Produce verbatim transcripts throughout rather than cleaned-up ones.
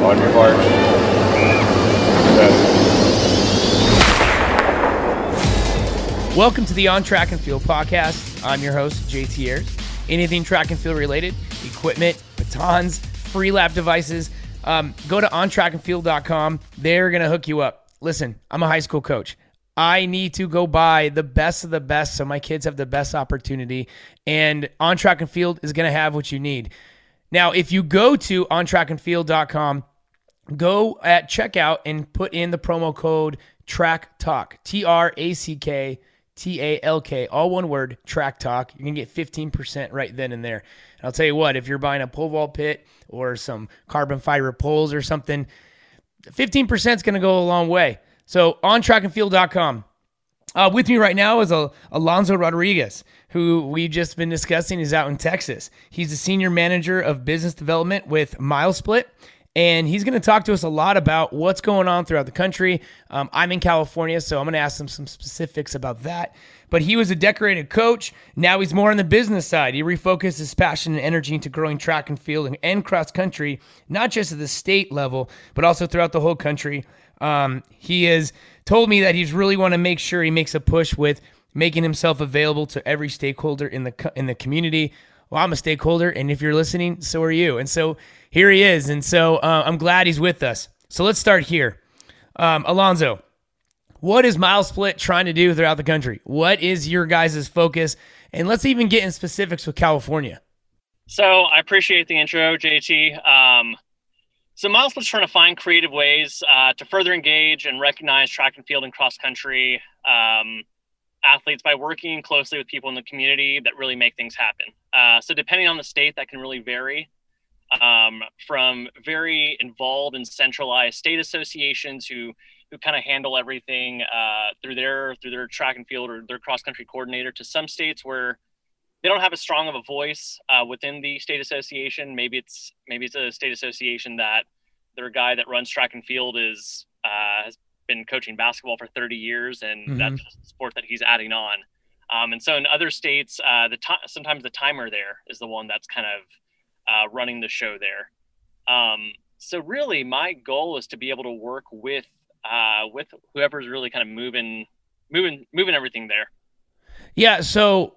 on your mark, set. Welcome to the On Track and Field podcast. I'm your host, J T Ayers. Anything track and field related, equipment, batons, Freelap devices, um, go to on track and field dot com. They're going to hook you up. Listen, I'm a high school coach. I need to go buy the best of the best so my kids have the best opportunity. And On Track and Field is going to have what you need. Now, if you go to on track and field dot com, go at checkout and put in the promo code TRACKTALK, T R A C K T A L K, all one word, Track Talk. You're going to get fifteen percent right then and there. And I'll tell you what, if you're buying a pole vault pit or some carbon fiber poles or something, fifteen percent is going to go a long way. So on track and field dot com. Uh, with me right now is Al- Alonzo Rodriguez, who we've just been discussing is out in Texas. He's the senior manager of business development with Milesplit, and he's going to talk to us a lot about what's going on throughout the country. Um, I'm in California, so I'm going to ask him some specifics about that. But he was a decorated coach. Now he's more on the business side. He refocused his passion and energy into growing track and field and, and cross country, not just at the state level, but also throughout the whole country. Um, he has told me that he's really want to make sure he makes a push with making himself available to every stakeholder in the co- in the community. Well, I'm a stakeholder, and if you're listening, so are you. And so here he is, and so uh, I'm glad he's with us. So let's start here. Um, Alonzo, what is Milesplit trying to do throughout the country? What is your guys' focus? And let's even get in specifics with California. So I appreciate the intro, J T. Um So Mileslit's trying to find creative ways uh, to further engage and recognize track and field and cross-country um, athletes by working closely with people in the community that really make things happen. Uh, so depending on the state, that can really vary um, from very involved and centralized state associations who who kind of handle everything uh, through their through their track and field or their cross-country coordinator to some states where they don't have as strong of a voice uh, within the state association. Maybe it's maybe it's a state association that their guy that runs track and field is uh, has been coaching basketball for thirty years, and mm-hmm. that's the sport that he's adding on. Um, and so in other states, uh, the t- sometimes the timer there is the one that's kind of uh, running the show there. Um, so really, my goal is to be able to work with uh, with whoever's really kind of moving moving moving everything there. Yeah. So.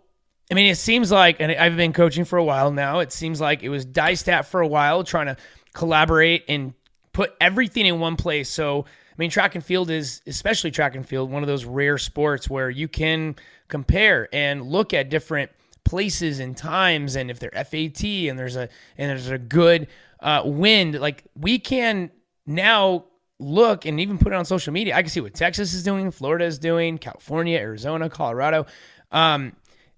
I mean, it seems like, and I've been coaching for a while now, it seems like it was DyeStat for a while trying to collaborate and put everything in one place. So, I mean, track and field is, especially track and field, one of those rare sports where you can compare and look at different places and times, and if they're F A T and there's a and there's a good uh, wind, like we can now look and even put it on social media. I can see what Texas is doing, Florida is doing, California, Arizona, Colorado. Um,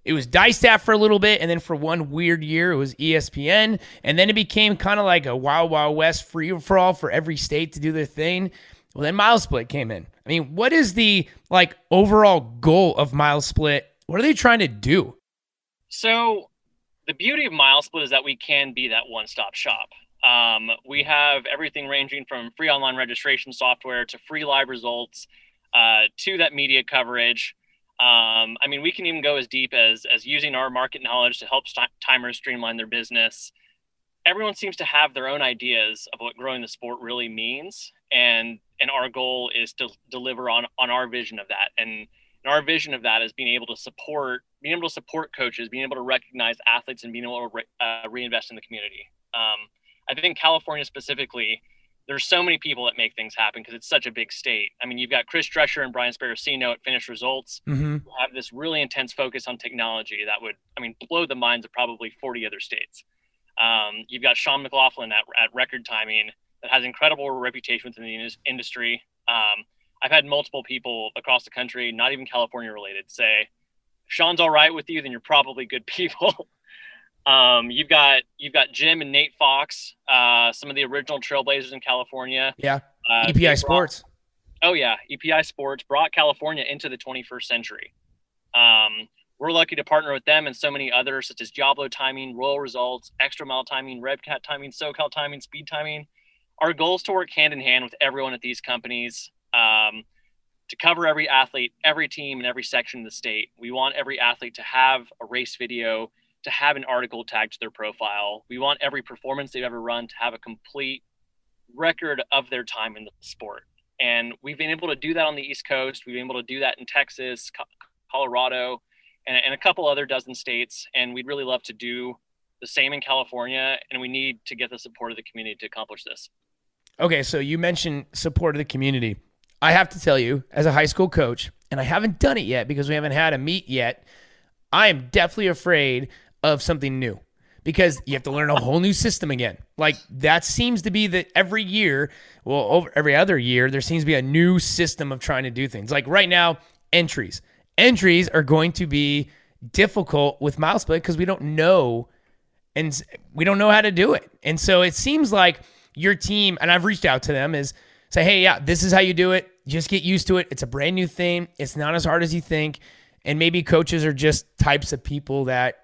It was DyeStat for a little bit, and then for one weird year, it was E S P N, and then it became kind of like a wild, wild west free-for-all for every state to do their thing. Well, then Milesplit came in. I mean, what is the like overall goal of Milesplit? What are they trying to do? So the beauty of Milesplit is that we can be that one-stop shop. Um, we have everything ranging from free online registration software to free live results uh, to that media coverage. Um, I mean, we can even go as deep as, as using our market knowledge to help st- timers streamline their business. Everyone seems to have their own ideas of what growing the sport really means. And, and our goal is to deliver on, on our vision of that. And, and our vision of that is being able to support, being able to support coaches, being able to recognize athletes, and being able to re- uh, reinvest in the community. Um, I think California specifically, there's so many people that make things happen because it's such a big state. I mean, you've got Chris Drescher and Brian Sparacino at Finish Results mm-hmm. who have this really intense focus on technology that would, I mean, blow the minds of probably forty other states. Um, you've got Sean McLaughlin at, at Redcat Timing that has incredible reputation within the in- industry. Um, I've had multiple people across the country, not even California related, say, if Sean's all right with you, then you're probably good people. Um, you've got, you've got Jim and Nate Fox, uh, some of the original trailblazers in California. Yeah. Uh, E P I Sports. Brought, oh yeah. E P I Sports brought California into the twenty-first century. Um, we're lucky to partner with them and so many others such as Diablo Timing, Royal Results, Extra Mile Timing, Redcat Timing, SoCal Timing, Speed Timing. Our goal is to work hand in hand with everyone at these companies, um, to cover every athlete, every team, and every section of the state. We want every athlete to have a race video, to have an article tagged to their profile. We want every performance they've ever run to have a complete record of their time in the sport. And we've been able to do that on the East Coast. We've been able to do that in Texas, Colorado, and, and a couple other dozen states. And we'd really love to do the same in California, and we need to get the support of the community to accomplish this. Okay, so you mentioned support of the community. I have to tell you, as a high school coach, and I haven't done it yet because we haven't had a meet yet, I am deathly afraid of something new because you have to learn a whole new system again. Like, that seems to be that every year, well, over every other year, there seems to be a new system of trying to do things. Like right now, entries. Entries are going to be difficult with Milesplit because we don't know, and we don't know how to do it. And so it seems like your team, and I've reached out to them, is say, hey, yeah, this is how you do it. Just get used to it. It's a brand new thing. It's not as hard as you think. And maybe coaches are just types of people that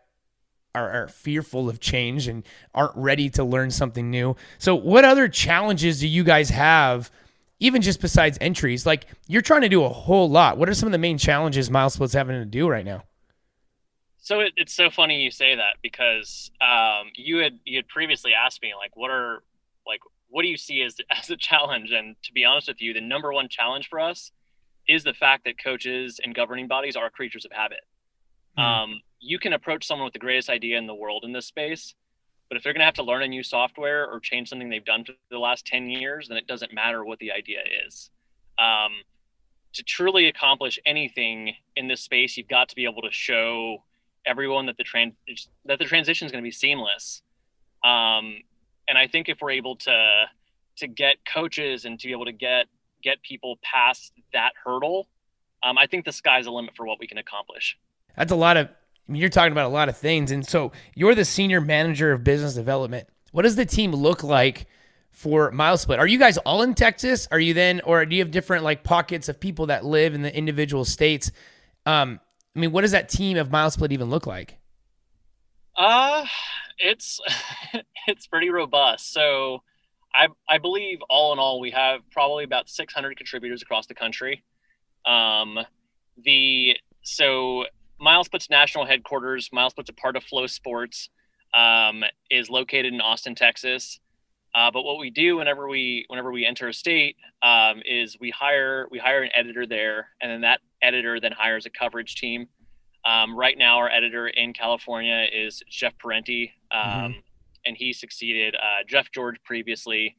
are, are fearful of change and aren't ready to learn something new. So what other challenges do you guys have, even just besides entries? Like, you're trying to do a whole lot. What are some of the main challenges Mileplit's having to do right now? So it, it's so funny you say that, because um, you had you had previously asked me, like, what are like what do you see as as a challenge? And to be honest with you, the number one challenge for us is the fact that coaches and governing bodies are creatures of habit. Mm. Um, you can approach someone with the greatest idea in the world in this space, but if they're going to have to learn a new software or change something they've done for the last ten years, then it doesn't matter what the idea is. Um, to truly accomplish anything in this space, you've got to be able to show everyone that the trans that the transition is going to be seamless. Um, and I think if we're able to, to get coaches and to be able to get, get people past that hurdle, um, I think the sky's the limit for what we can accomplish. That's a lot of, I mean, you're talking about a lot of things. And so you're the senior manager of business development. What does the team look like for Milesplit? Are you guys all in Texas? Are you then, or do you have different like pockets of people that live in the individual states? Um, I mean, what does that team of Milesplit even look like? Uh, it's, it's pretty robust. So I, I believe all in all, we have probably about six hundred contributors across the country. Um, the, so Mileplit's national headquarters, Mileplit's a part of Flow Sports, um, is located in Austin, Texas. Uh, but what we do whenever we, whenever we enter a state, um, is we hire, we hire an editor there, and then that editor then hires a coverage team. Um, right now, our editor in California is Jeff Parenti, um, mm-hmm. and he succeeded uh, Jeff George previously.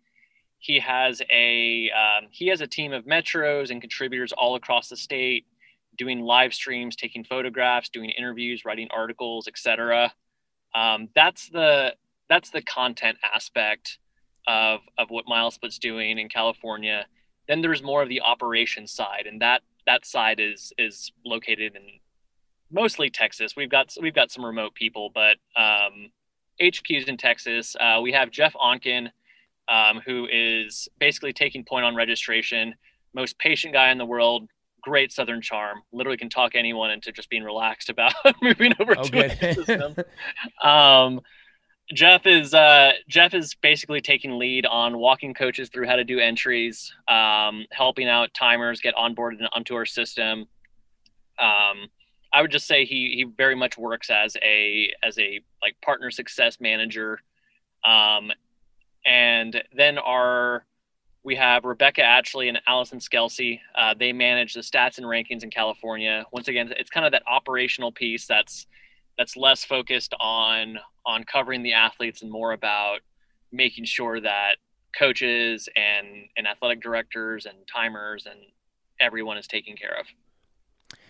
He has a um, he has a team of metros and contributors all across the state, doing live streams, taking photographs, doing interviews, writing articles, et cetera. Um, that's the that's the content aspect of of what Mileplit's doing in California. Then there's more of the operations side, and that that side is is located in mostly Texas. We've got we've got some remote people, but um, H Q's in Texas. Uh, we have Jeff Onken, um, who is basically taking point on registration. Most patient guy in the world. Great Southern charm. Literally can talk anyone into just being relaxed about moving over oh, to a system. um, Jeff is uh, Jeff is basically taking lead on walking coaches through how to do entries, um, helping out timers get onboarded onto our system. Um, I would just say he he very much works as a as a like partner success manager, um, and then our we have Rebecca Atchley and Allison Skelsey. Uh, they manage the stats and rankings in California. Once again, it's kind of that operational piece that's that's less focused on on covering the athletes and more about making sure that coaches and and athletic directors and timers and everyone is taken care of.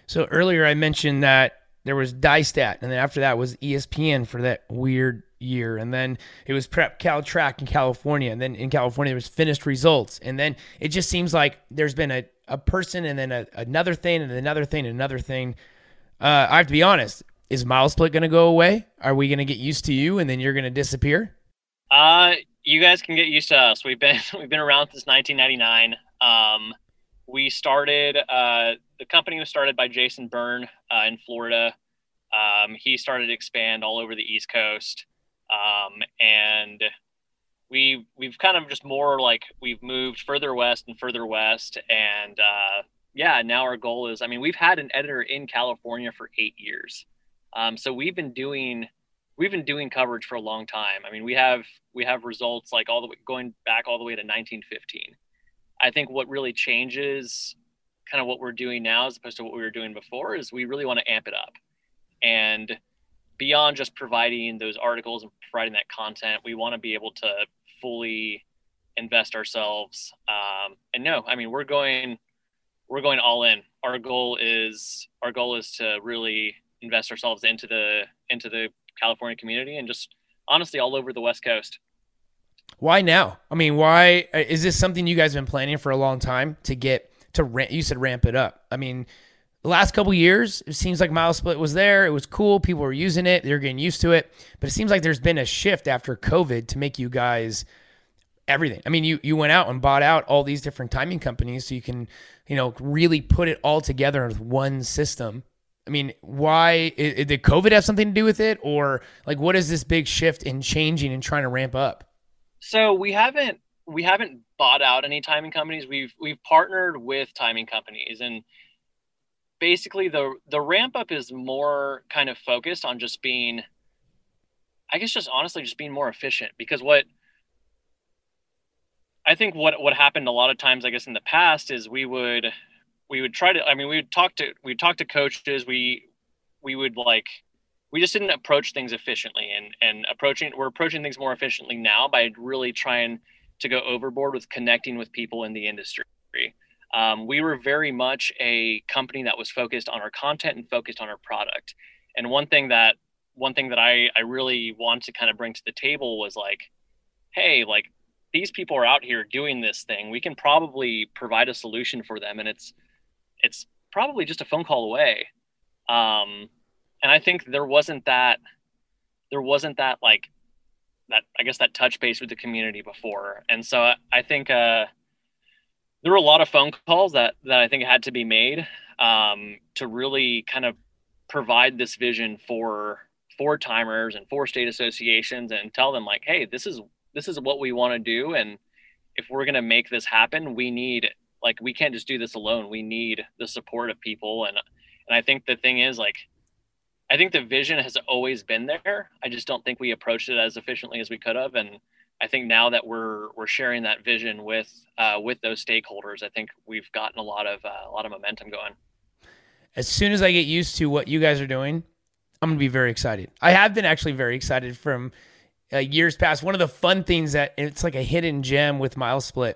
So earlier I mentioned that there was DyeStat, and then after that was E S P N for that weird year, and then it was PrepCalTrack in California, and then in California there was Finish Results, and then it just seems like there's been a, a person and then a, another thing and another thing and another thing. Uh, I have to be honest, is Milesplit going to go away? Are we going to get used to you and then you're going to disappear? Uh, you guys can get used to us. We've been we've been around since nineteen ninety-nine. Um, we started. Uh, The company was started by Jason Byrne uh, in Florida. Um, he started to expand all over the East Coast, um, and we we've kind of just more like we've moved further west and further west. And uh, yeah, now our goal is, I mean, we've had an editor in California for eight years, um, so we've been doing we've been doing coverage for a long time. I mean, we have, we have results like all the way going back all the way to nineteen fifteen. I think what really changes kind of what we're doing now as opposed to what we were doing before is we really want to amp it up. And beyond just providing those articles and providing that content, we want to be able to fully invest ourselves. Um, and no, I mean, we're going, we're going all in. Our goal is, our goal is to really invest ourselves into the, into the California community and just honestly all over the West Coast. Why now? I mean, why is this something you guys have been planning for a long time to get to ramp? You said ramp it up. I mean, the last couple of years, it seems like Milesplit was there. It was cool. People were using it. They're getting used to it, but it seems like there's been a shift after COVID to make you guys everything. I mean, you, you went out and bought out all these different timing companies so you can, you know, really put it all together with one system. I mean, why did COVID have something to do with it? Or like, what is this big shift in changing and trying to ramp up? So we haven't, we haven't bought out any timing companies. We've, we've partnered with timing companies, and basically the, the ramp up is more kind of focused on just being, I guess, just honestly, just being more efficient, because what, I think what, what happened a lot of times, I guess, in the past is we would, we would try to, I mean, we would talk to, we'd talk to coaches. We, we would like, we just didn't approach things efficiently, and, and approaching, we're approaching things more efficiently now by really trying to go overboard with connecting with people in the industry. Um, we were very much a company that was focused on our content and focused on our product. And one thing that, one thing that I, I really wanted to kind of bring to the table was like, hey, like, these people are out here doing this thing. We can probably provide a solution for them. And it's, it's probably just a phone call away. Um, and I think there wasn't that, there wasn't that, like that, I guess, that touch base with the community before. And so I, I think, uh, there were a lot of phone calls that, that I think had to be made, um, to really kind of provide this vision for, for timers and for state associations and tell them like, hey, this is, this is what we want to do. And if we're going to make this happen, we need, like, we can't just do this alone. We need the support of people. And, and I think the thing is, like, I think the vision has always been there. I just don't think we approached it as efficiently as we could have. And I think now that we're, we're sharing that vision with, uh, with those stakeholders, I think we've gotten a lot of, uh, a lot of momentum going. As soon as I get used to what you guys are doing, I'm going to be very excited. I have been actually very excited from, Uh, years past. One of the fun things that it's like a hidden gem with Milesplit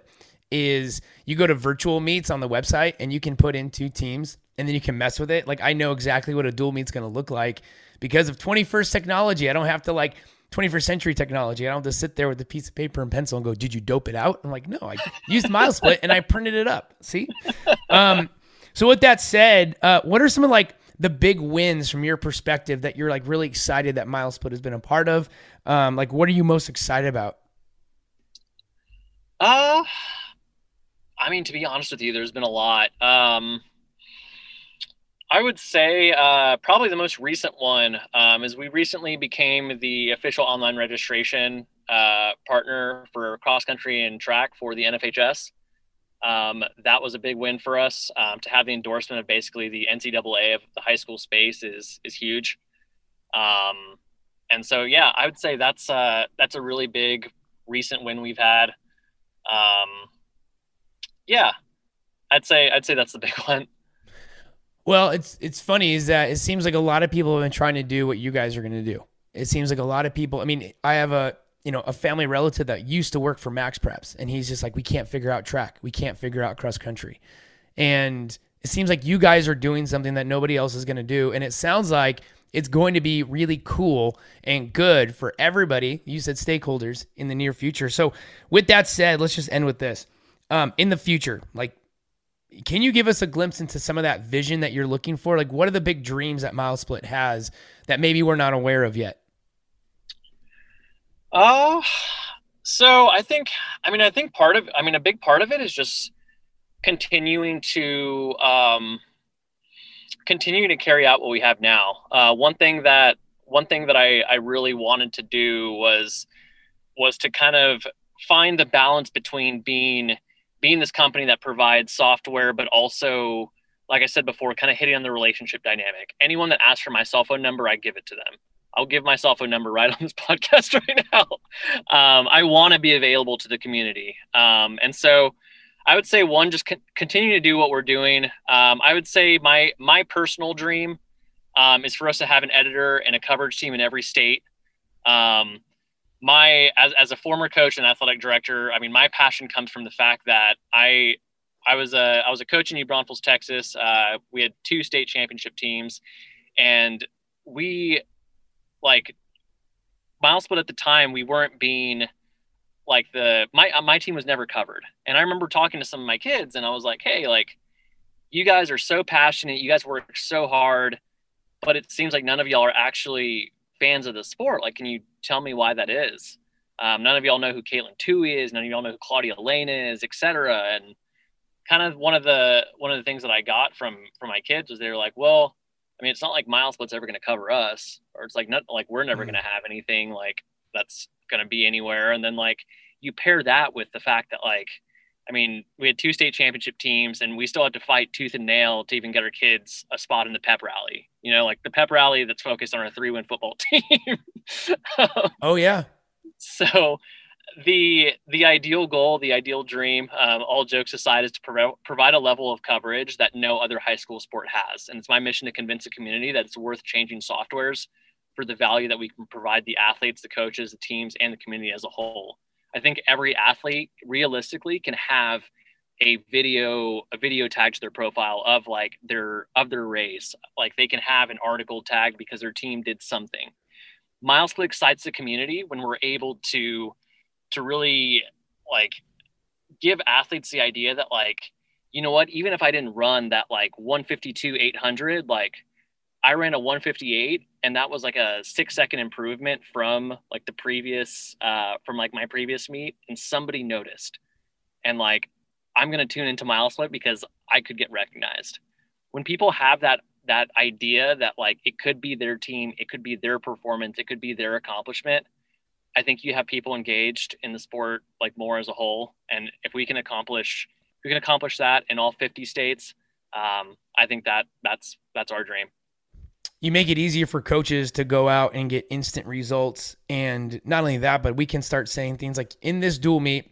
is you go to virtual meets on the website and you can put in two teams and then you can mess with it. Like, I know exactly what a dual meet's going to look like because of twenty-first technology. I don't have to, like, twenty-first century technology. I don't have to sit there with a piece of paper and pencil and go, did you dope it out? I'm like, no, I used Milesplit and I printed it up. See? Um, so with that said, uh, what are some of, like, the big wins from your perspective that you're, like, really excited that Milesplit has been a part of? Um, like, what are you most excited about? Uh, I mean, to be honest with you, there's been a lot. Um, I would say, uh, probably the most recent one, um, is we recently became the official online registration, uh, partner for cross country and track for the N F H S. Um, that was a big win for us. Um, to have the endorsement of basically the N C double A of the high school space is, is huge. Um, and so, yeah, I would say that's, uh, that's a really big recent win we've had. Um, yeah, I'd say, I'd say that's the big one. Well, it's, it's funny is that it seems like a lot of people have been trying to do what you guys are going to do. It seems like a lot of people, I mean, I have a, you know, a family relative that used to work for Max Preps. And he's just like, we can't figure out track. We can't figure out cross country. And it seems like you guys are doing something that nobody else is going to do. And it sounds like it's going to be really cool and good for everybody. You said stakeholders in the near future. So with that said, let's just end with this. Um, in the future, like, can you give us a glimpse into some of that vision that you're looking for? Like, what are the big dreams that Milesplit has that maybe we're not aware of yet? Oh, uh, so I think, I mean, I think part of, I mean, a big part of it is just continuing to, um, continuing to carry out what we have now. Uh, one thing that, one thing that I, I really wanted to do was, was to kind of find the balance between being, being this company that provides software, but also, like I said before, kind of hitting on the relationship dynamic. Anyone that asks for my cell phone number, I give it to them. I'll give myself a number right on this podcast right now. Um, I want to be available to the community. Um, and so I would say one, just con- continue to do what we're doing. Um, I would say my, my personal dream um, is for us to have an editor and a coverage team in every state. Um, my, as, as a former coach and athletic director, I mean, my passion comes from the fact that I, I was a, I was a coach in New Braunfels, Texas. Uh, we had two state championship teams, and we, like, Milesplit at the time, we weren't being like the, my, my team was never covered. And I remember talking to some of my kids, and I was like, hey, like, you guys are so passionate. You guys work so hard, but it seems like none of y'all are actually fans of the sport. Like, can you tell me why that is? Um, none of y'all know who Caitlin Tu is. None of y'all know who Claudia Lane is, et cetera. And kind of one of the, one of the things that I got from, from my kids was they were like, well, I mean, it's not like Mileslit's ever going to cover us, or it's like, not like we're never mm-hmm. going to have anything like that's going to be anywhere. And then, like, you pair that with the fact that, like, I mean, we had two state championship teams, and we still had to fight tooth and nail to even get our kids a spot in the pep rally, you know, like the pep rally that's focused on our three win football team. um, oh yeah. So the, the ideal goal, the ideal dream, um, all jokes aside, is to pro- provide a level of coverage that no other high school sport has. And it's my mission to convince the community that it's worth changing softwares for the value that we can provide the athletes, the coaches, the teams, and the community as a whole. I think every athlete realistically can have a video, a video tag to their profile of like their, of their race. Like, they can have an article tag because their team did something. Milesplit excites the community when we're able to, to really like give athletes the idea that, like, you know what, even if I didn't run that like one fifty-two eight hundred, like, I ran a one fifty-eight, and that was like a six second improvement from like the previous, uh, from like my previous meet, and somebody noticed. And like, I'm going to tune into Milesplit because I could get recognized. When people have that, that idea that like, it could be their team, it could be their performance, it could be their accomplishment, I think you have people engaged in the sport, like, more as a whole. And if we can accomplish, if we can accomplish that in all fifty states, um, I think that that's, that's our dream. You make it easier for coaches to go out and get instant results. And not only that, but we can start saying things like, in this dual meet,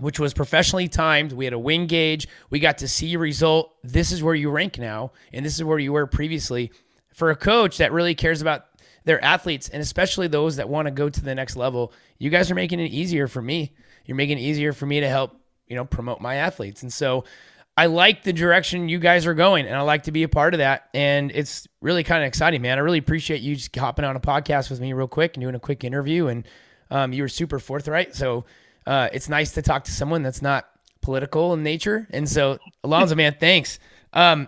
which was professionally timed, we had a wing gauge, we got to see your result. This is where you rank now, and this is where you were previously. For a coach that really cares about their athletes, and especially those that want to go to the next level, you guys are making it easier for me. You're making it easier for me to help, you know, promote my athletes. And so I like the direction you guys are going, and I like to be a part of that. And it's really kind of exciting, man. I really appreciate you just hopping on a podcast with me real quick and doing a quick interview. And um, you were super forthright. So uh, it's nice to talk to someone that's not political in nature. And so, Alonzo, man, thanks. Um,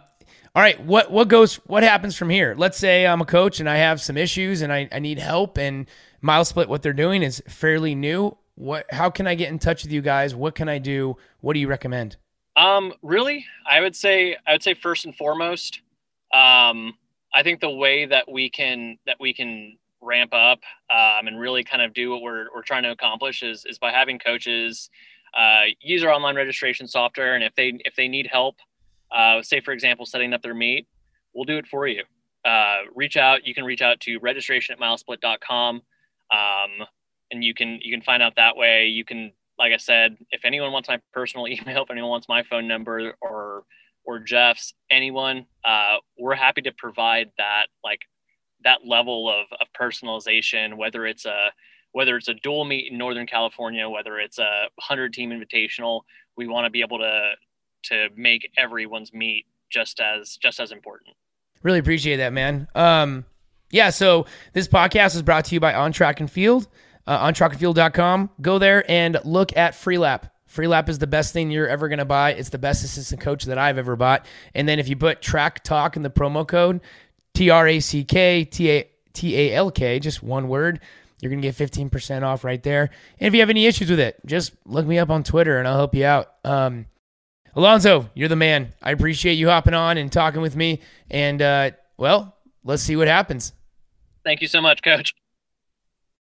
all right. What, what goes, what happens from here? Let's say I'm a coach and I have some issues and I, I need help, and Milesplit, what they're doing is fairly new. What, how can I get in touch with you guys? What can I do? What do you recommend? Um, really, I would say, I would say first and foremost, um, I think the way that we can, that we can ramp up, um, and really kind of do what we're, we're trying to accomplish is, is by having coaches, uh, use our online registration software. And if they, if they need help, uh, say for example, setting up their meet, we'll do it for you. Uh, reach out, you can reach out to registration at milesplit dot com. Um, and you can, you can find out that way. You can, like I said, if anyone wants my personal email, if anyone wants my phone number or or Jeff's, anyone, uh, we're happy to provide that, like, that level of, of personalization, whether it's a whether it's a dual meet in Northern California, whether it's a hundred team invitational. We want to be able to to make everyone's meet just as just as important. Really appreciate that, man. Um, yeah. So this podcast is brought to you by On Track and Field. Uh, on track and field dot com. Go there and look at Freelap. Freelap is the best thing you're ever going to buy. It's the best assistant coach that I've ever bought. And then if you put Track Talk in the promo code, T R A C K T A L K, just one word, you're going to get fifteen percent off right there. And if you have any issues with it, just look me up on Twitter and I'll help you out. Um, Alonzo, you're the man. I appreciate you hopping on and talking with me. And, uh, well, let's see what happens. Thank you so much, Coach.